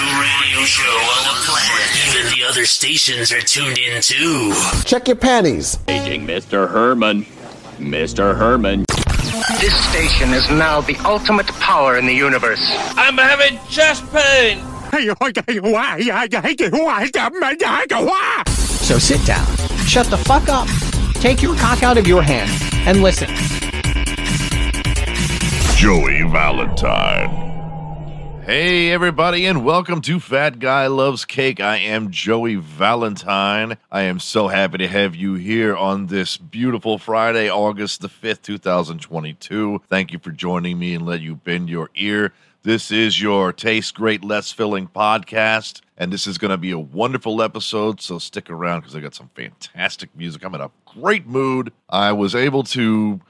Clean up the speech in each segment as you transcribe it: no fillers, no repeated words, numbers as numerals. radio show on the planet. Even the other stations are tuned in too. Check your panties. Aging Mr. Herman. Mr. Herman. This station is now the ultimate power in the universe. I'm having chest pain. So sit down, shut the fuck up, take your cock out of your hand, and listen. Joey Valentine. Hey everybody, and welcome to Fat Guy Loves Cake. I am Joey Valentine. I am so happy to have you here on this beautiful Friday, August the 5th, 2022. Thank you for joining me and let you bend your ear. This is your Taste Great, Less Filling podcast, and this is going to be a wonderful episode, so stick around because I got some fantastic music. I'm in a great mood. I was able to...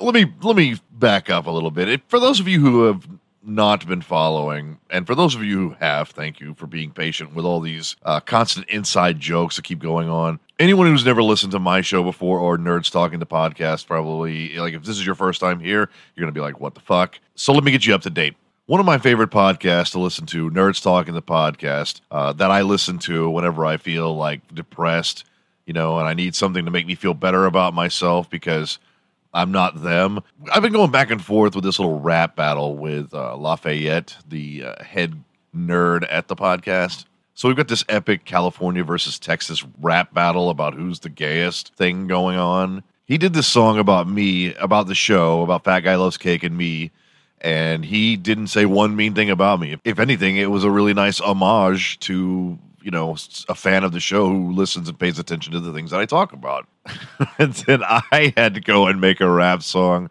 Let me back up a little bit. For those of you who have not been following, and for those of you who have, thank you for being patient with all these constant inside jokes that keep going on. Anyone who's never listened to my show before or Nerds Talking the Podcast, probably, like, if this is your first time here, you're going to be like, what the fuck? So let me get you up to date. One of my favorite podcasts to listen to, Nerds Talking the Podcast, that I listen to whenever I feel, like, depressed, you know, and I need something to make me feel better about myself because I'm not them. I've been going back and forth with this little rap battle with Lafayette, the head nerd at the podcast. So we've got this epic California versus Texas rap battle about who's the gayest thing going on. He did this song about me, about the show, about Fat Guy Loves Cake and me, and he didn't say one mean thing about me. If anything, it was a really nice homage to, you know, a fan of the show who listens and pays attention to the things that I talk about. And then I had to go and make a rap song,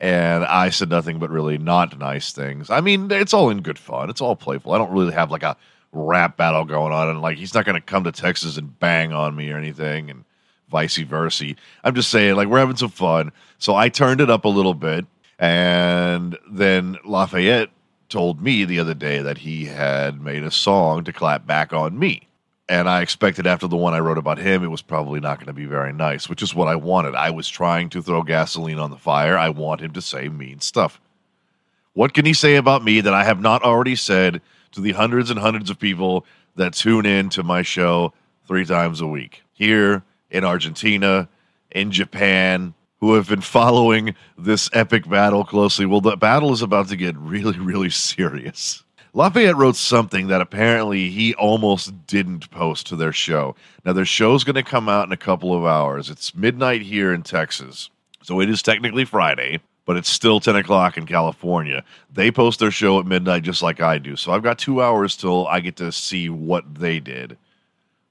and I said nothing but really not nice things. I mean, it's all in good fun. It's all playful. I don't really have like a rap battle going on, and like he's not going to come to Texas and bang on me or anything, and vice versa. I'm just saying, like, we're having some fun. So I turned it up a little bit, and then Lafayette told me the other day that he had made a song to clap back on me. And I expected after the one I wrote about him, it was probably not going to be very nice, which is what I wanted. I was trying to throw gasoline on the fire. I want him to say mean stuff. What can he say about me that I have not already said to the hundreds and hundreds of people that tune in to my show 3 times a week? Here, in Argentina, in Japan, who have been following this epic battle closely. Well, the battle is about to get really, really serious. Lafayette wrote something that apparently he almost didn't post to their show. Now, their show's going to come out in a couple of hours. It's midnight here in Texas, so it is technically Friday, but it's still 10 o'clock in California. They post their show at midnight just like I do, so I've got 2 hours till I get to see what they did,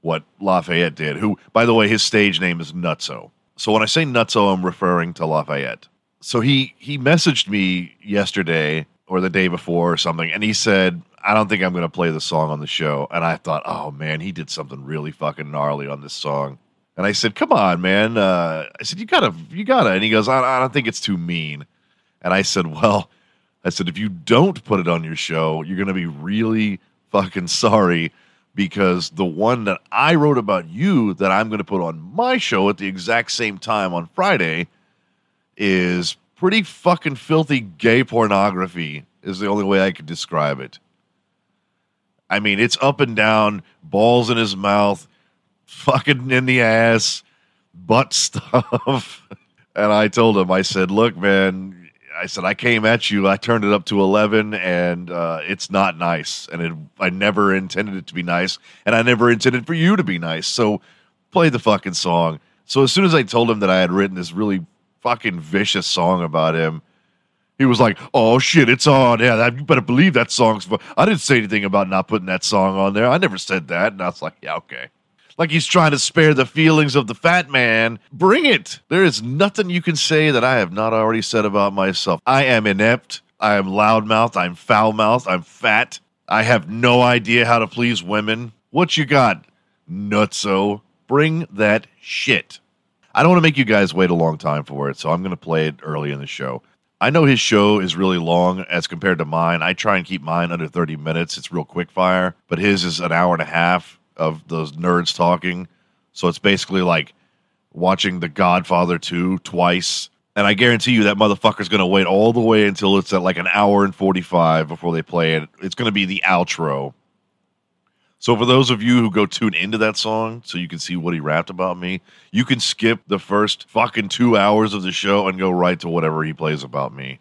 what Lafayette did, who, by the way, his stage name is Nutso. So when I say Nutso, I'm referring to Lafayette. So he messaged me yesterday or the day before or something, and he said, I don't think I'm going to play the song on the show. And I thought, oh, man, he did something really fucking gnarly on this song. And I said, come on, man. I said, you gotta. And he goes, I don't think it's too mean. And I said, well, I said, if you don't put it on your show, you're going to be really fucking sorry, because the one that I wrote about you that I'm going to put on my show at the exact same time on Friday is pretty fucking filthy gay pornography is the only way I could describe it. I mean, it's up and down, balls in his mouth, fucking in the ass, butt stuff. And I told him, I said, look, man, I said, I came at you. I turned it up to 11, and it's not nice. And I never intended it to be nice, and I never intended for you to be nice. So play the fucking song. So as soon as I told him that I had written this really fucking vicious song about him, he was like, oh, shit, it's on. Yeah, you better believe that song's for. I didn't say anything about not putting that song on there. I never said that. And I was like, yeah, okay. Like he's trying to spare the feelings of the fat man. Bring it. There is nothing you can say that I have not already said about myself. I am inept. I am loudmouthed. I'm foul-mouthed. I'm fat. I have no idea how to please women. What you got, Nutso? Bring that shit. I don't want to make you guys wait a long time for it, so I'm going to play it early in the show. I know his show is really long as compared to mine. I try and keep mine under 30 minutes. It's real quick fire, but his is an hour and a half of those nerds talking. So it's basically like watching The Godfather 2 twice And I guarantee you that motherfucker's going to wait all the way until it's at like an hour and 45 before they play it. It's going to be the outro. So for those of you who go tune into that song so you can see what he rapped about me, you can skip the first fucking 2 hours of the show and go right to whatever he plays about me.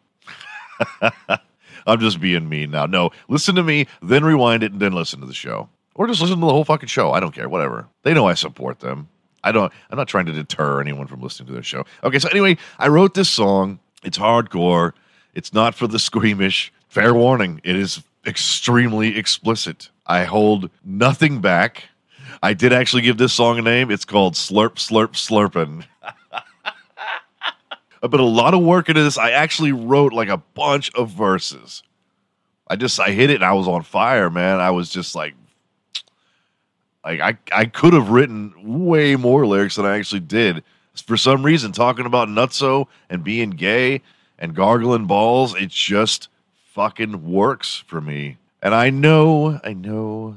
I'm just being mean now. No, listen to me, then rewind it, and then listen to the show. Or just listen to the whole fucking show. I don't care, whatever. They know I support them. I'm not trying to deter anyone from listening to their show. Okay, so anyway, I wrote this song. It's hardcore. It's not for the squeamish. Fair warning, it is extremely explicit. I hold nothing back. I did actually give this song a name. It's called Slurp Slurp Slurpin. I put a lot of work into this. I actually wrote like a bunch of verses. I hit it and I was on fire, man. I was just like I could have written way more lyrics than I actually did. For some reason, talking about Nutso and being gay and gargling balls, it just fucking works for me. And I know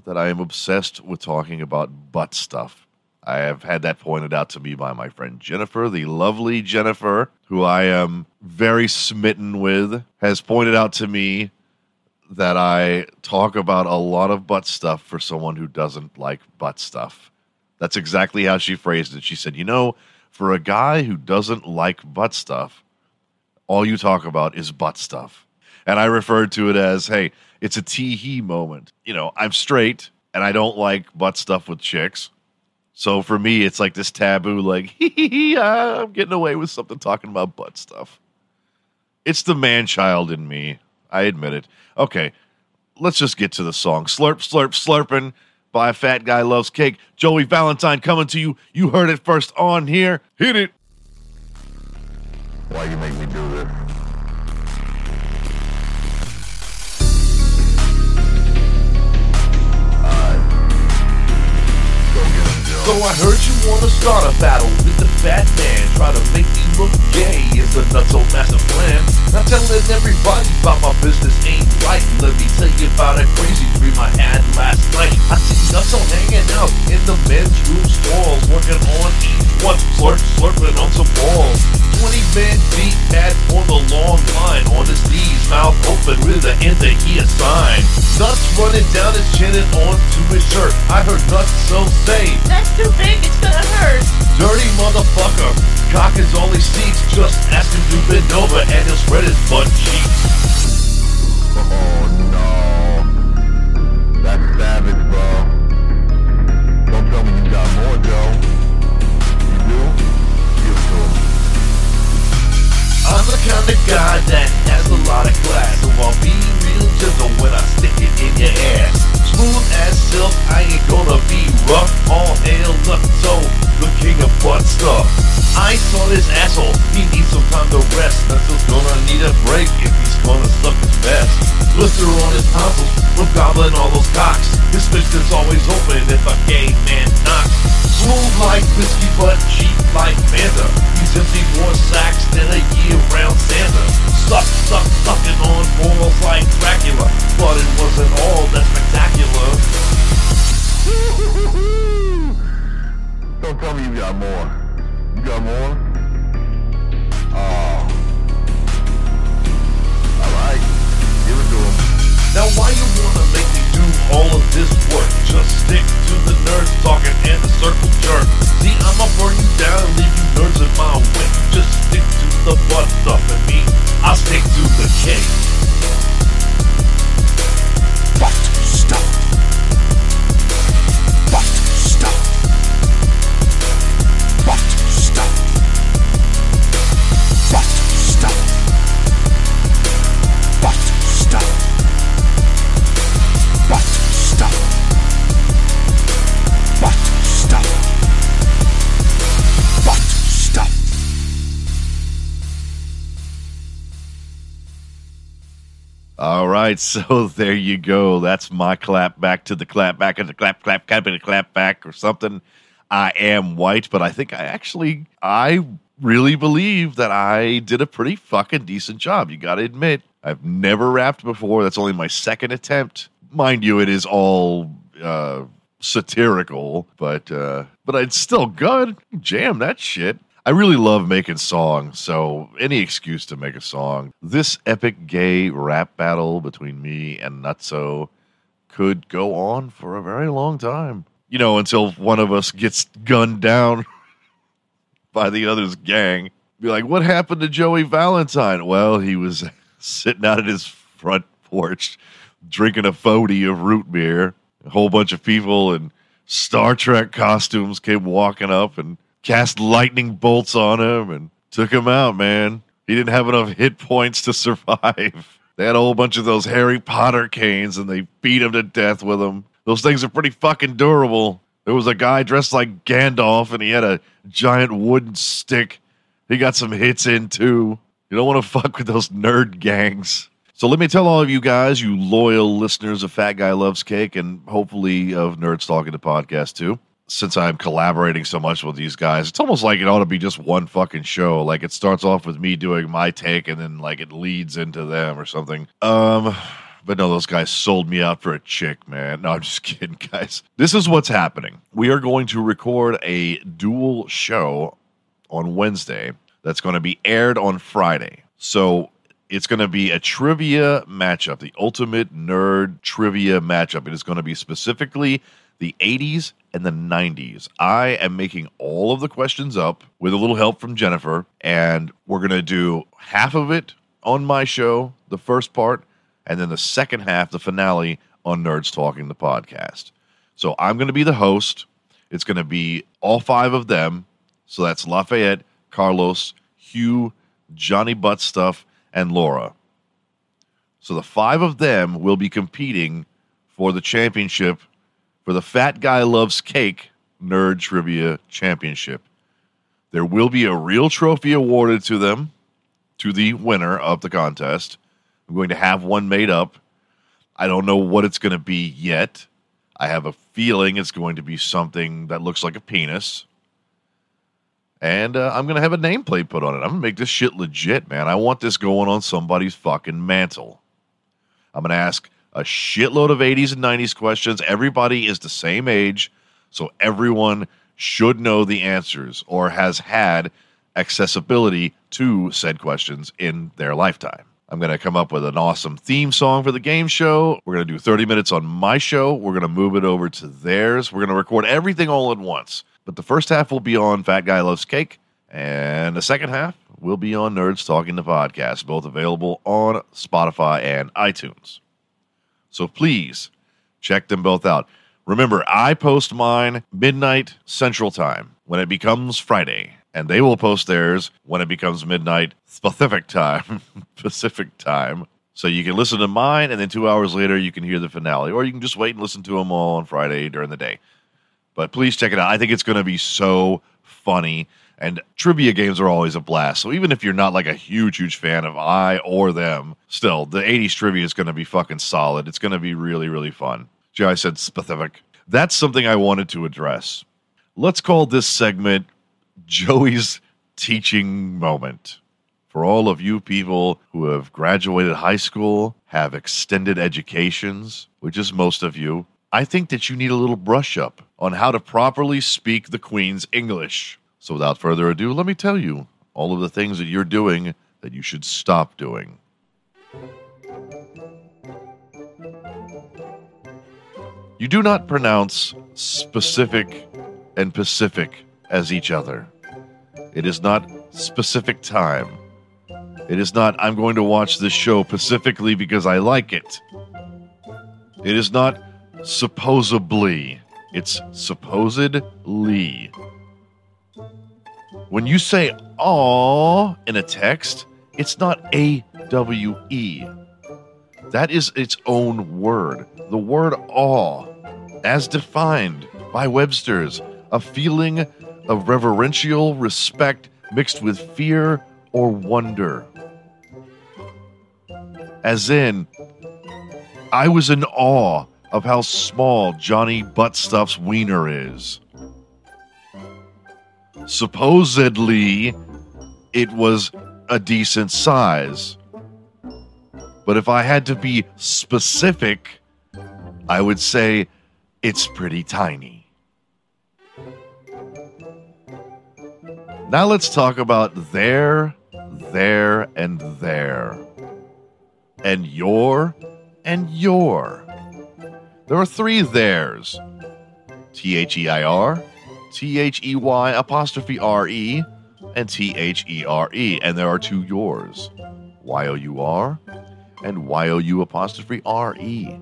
that I am obsessed with talking about butt stuff. I have had that pointed out to me by my friend Jennifer, the lovely Jennifer, who I am very smitten with, has pointed out to me that I talk about a lot of butt stuff for someone who doesn't like butt stuff. That's exactly how she phrased it. She said, you know, for a guy who doesn't like butt stuff, all you talk about is butt stuff. And I referred to it as, hey, it's a tee-hee moment. You know, I'm straight, and I don't like butt stuff with chicks. So for me, it's like this taboo, like, hee-hee-hee, I'm getting away with something talking about butt stuff. It's the man-child in me. I admit it. Okay, let's just get to the song. Slurp, Slurp, Slurpin' by Fat Guy Loves Cake. Joey Valentine coming to you. You heard it first on here. Hit it. Why you make me do this? So I heard you wanna start a battle with the fat man. Try to make me look gay is a Nutso master plan. Not telling everybody about my business ain't right. Let me tell you about a crazy dream I had last night. I see Nutso hanging out in the men's room stalls, working on each one, slurping on some balls. 20 men deep had on the long line, on his knees, mouth open with an ender he assigned. Nuts running down his chin and onto his shirt. I heard Nutso say, "That's too big, it's gonna hurt." Dirty motherfucker, cock is all he seeks. Just ask him to bend over and he'll spread his butt cheeks. Oh no, that's savage, bro. Don't tell me you got more, Joe. You do? Give it to him. I'm the kind of guy that has a lot of class, so I'll be real gentle when I stick it in your ass. Smooth as silk, I ain't gonna be rough. All hail Nutso, the king of butt stuff. Ice on his asshole, he needs some time to rest. Nutso's gonna need a break if he's gonna suck his best. Blister on his tonsils from gobbling all those cocks. His fist is always open if a gay man knocks. Smooth like whiskey, but cheap like Fanta. He's emptied more sacks than a year-round Santa. Sucking on balls like Dracula. But it wasn't all that spectacular. Don't tell me you got more. You got more? Alright, give it to him. Now why you wanna make me do all of this work? Just stick to the nerds talking and the circle jerk. See, I'ma burn you down and leave you nerds in my way. Just stick to the butt stuff and me, I'll stick to the cake. Butt stuff. All right, so there you go. That's my clap back to the clap back and the clap and the clap back or something. I am white, but I think I really believe that I did a pretty fucking decent job. You got to admit, I've never rapped before. That's only my second attempt. Mind you, it is all satirical, but it's still good. Jam that shit. I I really love making songs, so any excuse to make a song. This epic gay rap battle between me and Nutso could go on for a very long time. You know, until one of us gets gunned down by the other's gang. Be like, what happened to Joey Valentine? Well, he was sitting out at his front porch drinking a 40 of root beer. A whole bunch of people in Star Trek costumes came walking up and cast lightning bolts on him and took him out, man. He didn't have enough hit points to survive. They had a whole bunch of those Harry Potter canes and they beat him to death with them. Those things are pretty fucking durable. There was a guy dressed like Gandalf and he had a giant wooden stick. He got some hits in too. You don't want to fuck with those nerd gangs. So let me tell all of you guys, you loyal listeners of Fat Guy Loves Cake and hopefully of Nerds Talking the Podcast too. Since I'm collaborating so much with these guys, it's almost like it ought to be just one fucking show. Like it starts off with me doing my take and then like it leads into them or something. But no, those guys sold me out for a chick, man. No, I'm just kidding, guys. This is what's happening. We are going to record a dual show on Wednesday that's going to be aired on Friday. So it's going to be a trivia matchup, the ultimate nerd trivia matchup. It is going to be specifically the 80s and the 90s. I am making all of the questions up with a little help from Jennifer, and we're going to do half of it on my show, the first part, and then the second half, the finale, on Nerds Talking the Podcast. So I'm going to be the host. It's going to be all five of them. So that's Lafayette, Carlos, Hugh, Johnny Buttstuff, and Laura. So the five of them will be competing for the championship for the Fat Guy Loves Cake Nerd Trivia Championship. There will be a real trophy awarded to them, to the winner of the contest. I'm going to have one made up. I don't know what it's going to be yet. I have a feeling it's going to be something that looks like a penis. And I'm going to have a nameplate put on it. I'm going to make this shit legit, man. I want this going on somebody's fucking mantle. I'm going to ask a shitload of 80s and 90s questions. Everybody is the same age, so everyone should know the answers or has had accessibility to said questions in their lifetime. I'm going to come up with an awesome theme song for the game show. We're going to do 30 minutes on my show. We're going to move it over to theirs. We're going to record everything all at once. But the first half will be on Fat Guy Loves Cake, and the second half will be on Nerds Talking the Podcast, both available on Spotify and iTunes. So please check them both out. Remember, I post mine midnight Central Time when it becomes Friday. And they will post theirs when it becomes midnight Pacific time. So you can listen to mine, and then 2 hours later you can hear the finale. Or you can just wait and listen to them all on Friday during the day. But please check it out. I think it's going to be so funny. And trivia games are always a blast. So even if you're not like a huge, huge fan of I or them, still, the 80s trivia is going to be fucking solid. It's going to be really, really fun. Gee, I said specific. That's something I wanted to address. Let's call this segment Joey's teaching moment. For all of you people who have graduated high school, have extended educations, which is most of you, I think that you need a little brush up on how to properly speak the Queen's English. So without further ado, let me tell you all of the things that you're doing that you should stop doing. You do not pronounce specific and Pacific as each other. It is not specific time. It is not, I'm going to watch this show specifically because I like it. It is not supposedly. It's supposedly. When you say aw in a text, it's not A-W-E. That is its own word. The word awe, as defined by Webster's, a feeling of reverential respect mixed with fear or wonder. As in, I was in awe of how small Johnny Buttstuff's wiener is. Supposedly, it was a decent size. But if I had to be specific, I would say it's pretty tiny. Now let's talk about there, and there. And your, and your. There are three theirs. T-H-E-I-R, T-H-E-Y apostrophe R-E, and T-H-E-R-E. And there are two yours. Y-O-U-R and Y-O-U apostrophe R-E.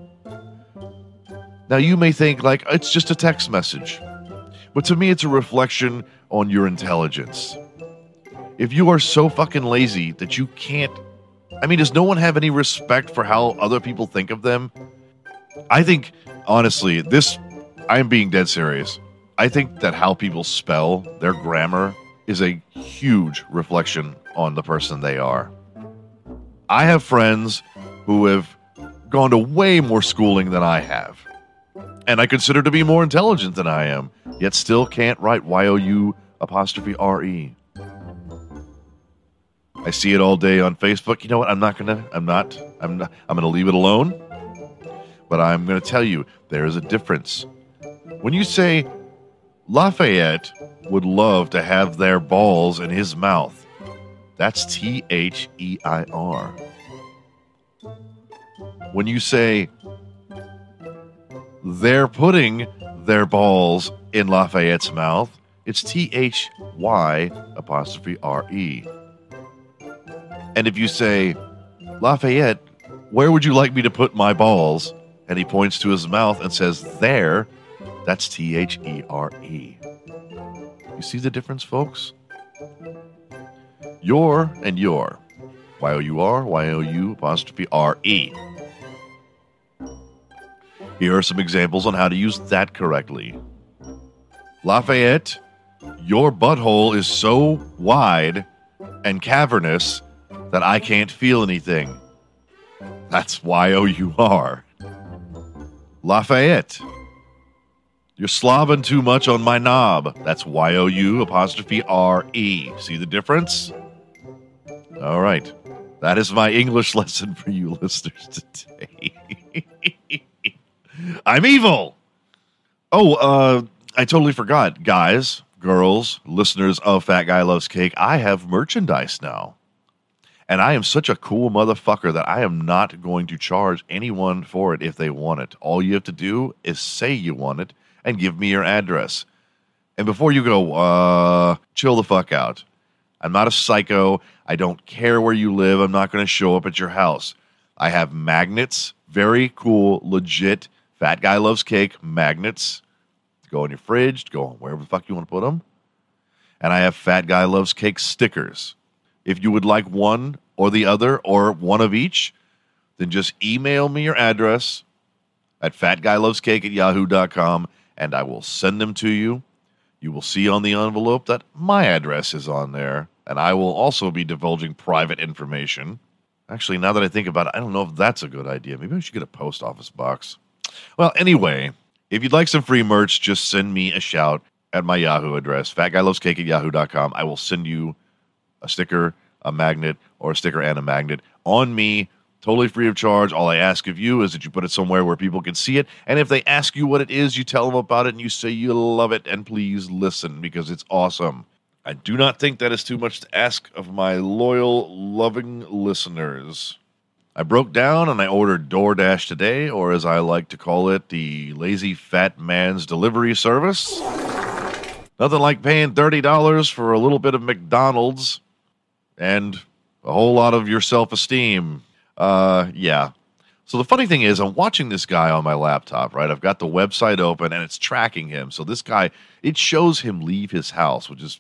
Now you may think like, it's just a text message. But to me, it's a reflection on your intelligence. If you are so fucking lazy that you can't, I mean, does no one have any respect for how other people think of them? I think, honestly, I'm being dead serious. I think that how people spell, their grammar, is a huge reflection on the person they are. I have friends who have gone to way more schooling than I have, and I consider to be more intelligent than I am, yet still can't write Y-O-U apostrophe R-E. I see it all day on Facebook. You know what? I'm going to leave it alone. But I'm going to tell you, there is a difference. When you say, Lafayette would love to have their balls in his mouth, that's T-H-E-I-R. When you say, they're putting their balls in Lafayette's mouth, it's T-H-Y apostrophe R-E. And if you say, Lafayette, where would you like me to put my balls? And he points to his mouth and says, there, that's T-H-E-R-E. You see the difference, folks? Your and your. Y-O-U-R, Y-O-U apostrophe R-E. Here are some examples on how to use that correctly. Lafayette, your butthole is so wide and cavernous that I can't feel anything. That's Y-O-U-R. Lafayette, you're slobbing too much on my knob. That's Y-O-U apostrophe R-E. See the difference? All right. That is my English lesson for you listeners today. I'm evil. Oh, I totally forgot. Guys, girls, listeners of Fat Guy Loves Cake, I have merchandise now. And I am such a cool motherfucker that I am not going to charge anyone for it if they want it. All you have to do is say you want it and give me your address. And before you go, chill the fuck out. I'm not a psycho. I don't care where you live. I'm not going to show up at your house. I have magnets. Very cool, legit Fat Guy Loves Cake magnets. Go in your fridge. Go on wherever the fuck you want to put them. And I have Fat Guy Loves Cake stickers. If you would like one or the other or one of each, then just email me your address at fatguylovescake@yahoo.com, and I will send them to you. You will see on the envelope that my address is on there, and I will also be divulging private information. Actually, now that I think about it, I don't know if that's a good idea. Maybe I should get a post office box. Well, anyway, if you'd like some free merch, just send me a shout at my Yahoo address, fatguylovescake@yahoo.com. I will send you a sticker, a magnet, or a sticker and a magnet on me, totally free of charge. All I ask of you is that you put it somewhere where people can see it. And if they ask you what it is, you tell them about it and you say you love it and please listen because it's awesome. I do not think that is too much to ask of my loyal, loving listeners. I broke down and I ordered DoorDash today, or as I like to call it, the lazy fat man's delivery service. Nothing like paying $30 for a little bit of McDonald's. And a whole lot of your self-esteem. Yeah. So the funny thing is, I'm watching this guy on my laptop, right? I've got the website open, and it's tracking him. So this guy, it shows him leave his house, which is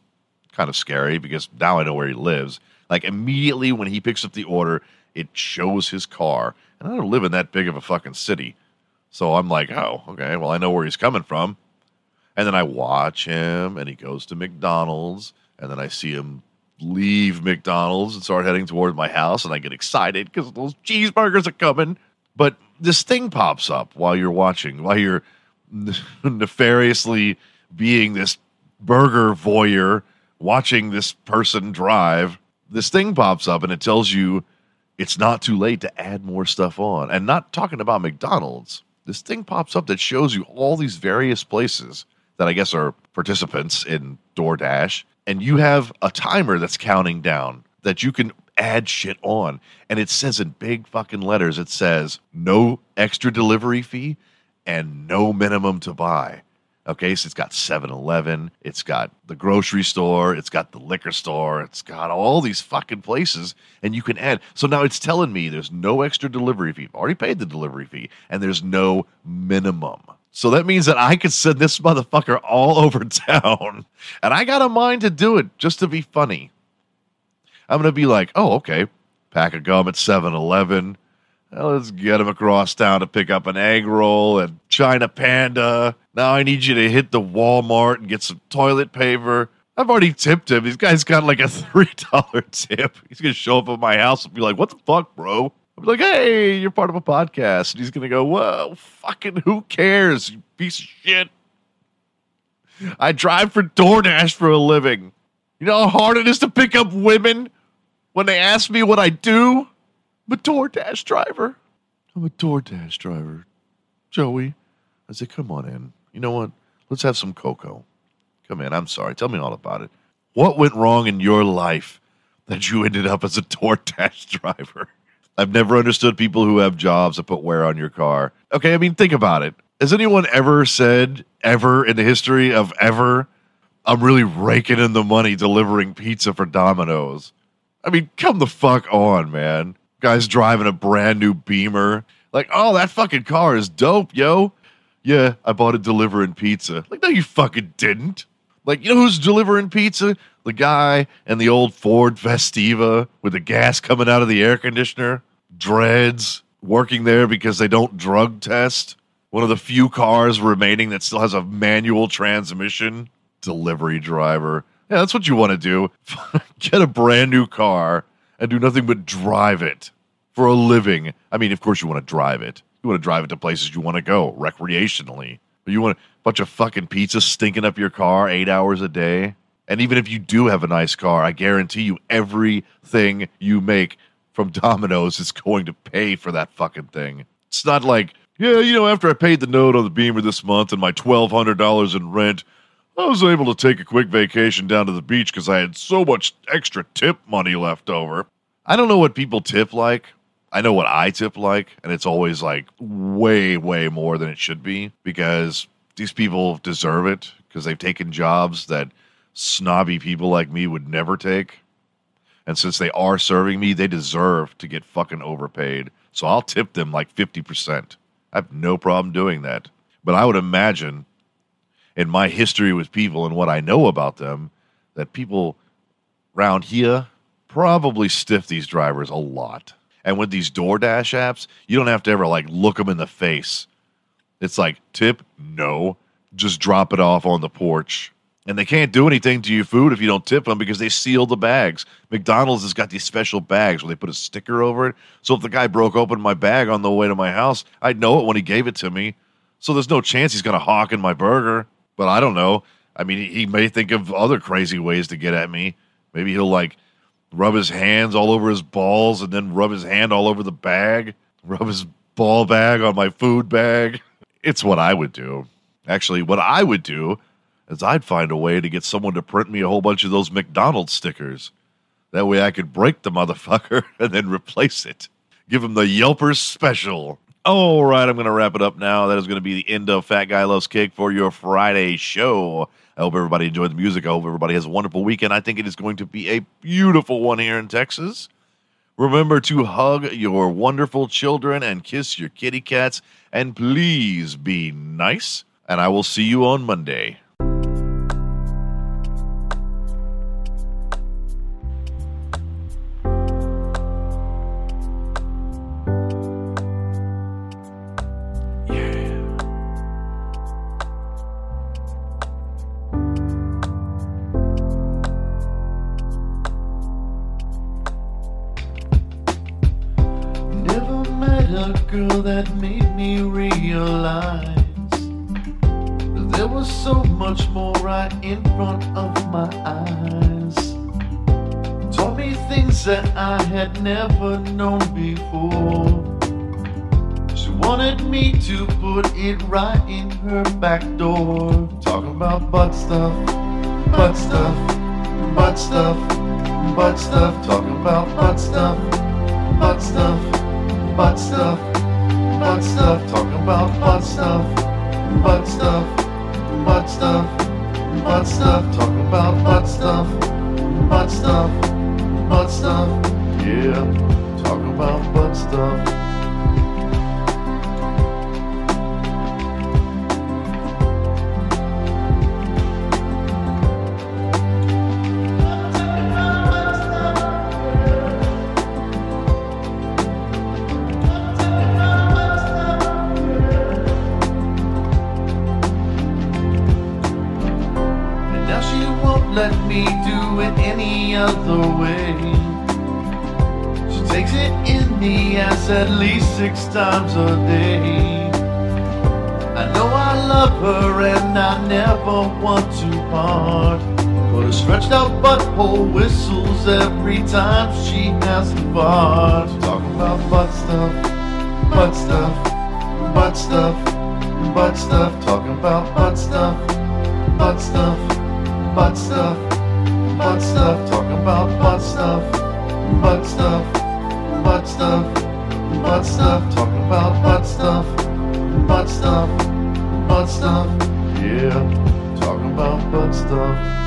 kind of scary because now I know where he lives. Like, immediately when he picks up the order, it shows his car. And I don't live in that big of a fucking city. So I'm like, oh, okay, well, I know where he's coming from. And then I watch him, and he goes to McDonald's, and then I see him leave McDonald's and start heading toward my house, and I get excited because those cheeseburgers are coming. But this thing pops up while you're watching, while you're nefariously being this burger voyeur, watching this person drive. This thing pops up, and it tells you it's not too late to add more stuff on. And not talking about McDonald's, this thing pops up that shows you all these various places that I guess are participants in DoorDash. and you have a timer that's counting down that you can add shit on. And it says in big fucking letters, it says no extra delivery fee and no minimum to buy. Okay, so it's got 7-Eleven, it's got the grocery store, it's got the liquor store, it's got all these fucking places, and you can add. So now it's telling me there's no extra delivery fee. I've already paid the delivery fee, and there's no minimum. So that means that I could send this motherfucker all over town, and I got a mind to do it just to be funny. I'm going to be like, oh, okay, pack of gum at 7-Eleven. Well, let's get him across town to pick up an egg roll and China Panda. Now I need you to hit the Walmart and get some toilet paper. I've already tipped him. This guy's got like a $3 tip. He's going to show up at my house and be like, what the fuck, bro? I'll be like, hey, you're part of a podcast. And he's going to go, whoa, fucking who cares, you piece of shit. I drive for DoorDash for a living. You know how hard it is to pick up women when they ask me what I do? I'm a DoorDash driver. I'm a DoorDash driver. Joey, I said, come on in. You know what? Let's have some cocoa. Come in. I'm sorry. Tell me all about it. What went wrong in your life that you ended up as a DoorDash driver? I've never understood people who have jobs that put wear on your car. Okay, I mean, think about it. Has anyone ever said, ever in the history of ever, I'm really raking in the money delivering pizza for Domino's? I mean, come the fuck on, man. Guy's driving a brand new Beamer. Like, oh, that fucking car is dope, yo. Yeah, I bought it delivering pizza. Like, no, you fucking didn't. Like, you know who's delivering pizza? The guy in the old Ford Festiva with the gas coming out of the air conditioner. Dreads working there because they don't drug test. One of the few cars remaining that still has a manual transmission. Delivery driver. Yeah, that's what you want to do. Get a brand new car and do nothing but drive it for a living. I mean, of course you want to drive it. You want to drive it to places you want to go recreationally. But you want a bunch of fucking pizza stinking up your car 8 hours a day. And even if you do have a nice car, I guarantee you everything you make from Domino's is going to pay for that fucking thing. It's not like, yeah, you know, after I paid the note on the Beamer this month and my $1,200 in rent, I was able to take a quick vacation down to the beach because I had so much extra tip money left over. I don't know what people tip like. I know what I tip like, and it's always like way, way more than it should be because these people deserve it because they've taken jobs that snobby people like me would never take. And since they are serving me, they deserve to get fucking overpaid. So I'll tip them like 50%. I have no problem doing that. But I would imagine, in my history with people and what I know about them, that people around here probably stiff these drivers a lot. And with these DoorDash apps, you don't have to ever like look them in the face. It's like, tip? No. Just drop it off on the porch. And they can't do anything to your food if you don't tip them because they seal the bags. McDonald's has got these special bags where they put a sticker over it. So if the guy broke open my bag on the way to my house, I'd know it when he gave it to me. So there's no chance he's going to hawk in my burger. But I don't know. I mean, he may think of other crazy ways to get at me. Maybe he'll, like, rub his hands all over his balls and then rub his hand all over the bag. Rub his ball bag on my food bag. It's what I would do. Actually, what I would do is I'd find a way to get someone to print me a whole bunch of those McDonald's stickers. That way I could break the motherfucker and then replace it. Give him the Yelper special. All right, I'm going to wrap it up now. That is going to be the end of Fat Guy Loves Cake for your Friday show. I hope everybody enjoyed the music. I hope everybody has a wonderful weekend. I think it is going to be a beautiful one here in Texas. Remember to hug your wonderful children and kiss your kitty cats. And please be nice. And I will see you on Monday. Never known before. She wanted me to put it right in her back door. Talking about butt stuff, butt stuff, butt stuff, talking about butt stuff, butt stuff, butt stuff, butt stuff, talking about butt stuff, butt stuff, butt stuff, butt stuff, talking about butt stuff, butt stuff, butt stuff, yeah, talking about butt stuff. Other way, she takes it in the ass at least 6 times a day. I know I love her and I never want to part, but her stretched out butthole whistles every time she has a fart. Talking about butt stuff, butt stuff, butt stuff, butt stuff, talking about butt stuff, butt stuff, butt stuff, butt stuff, talking about butt stuff, butt stuff, butt stuff, butt stuff, talking about butt stuff, butt stuff, butt stuff, yeah, talking about butt stuff.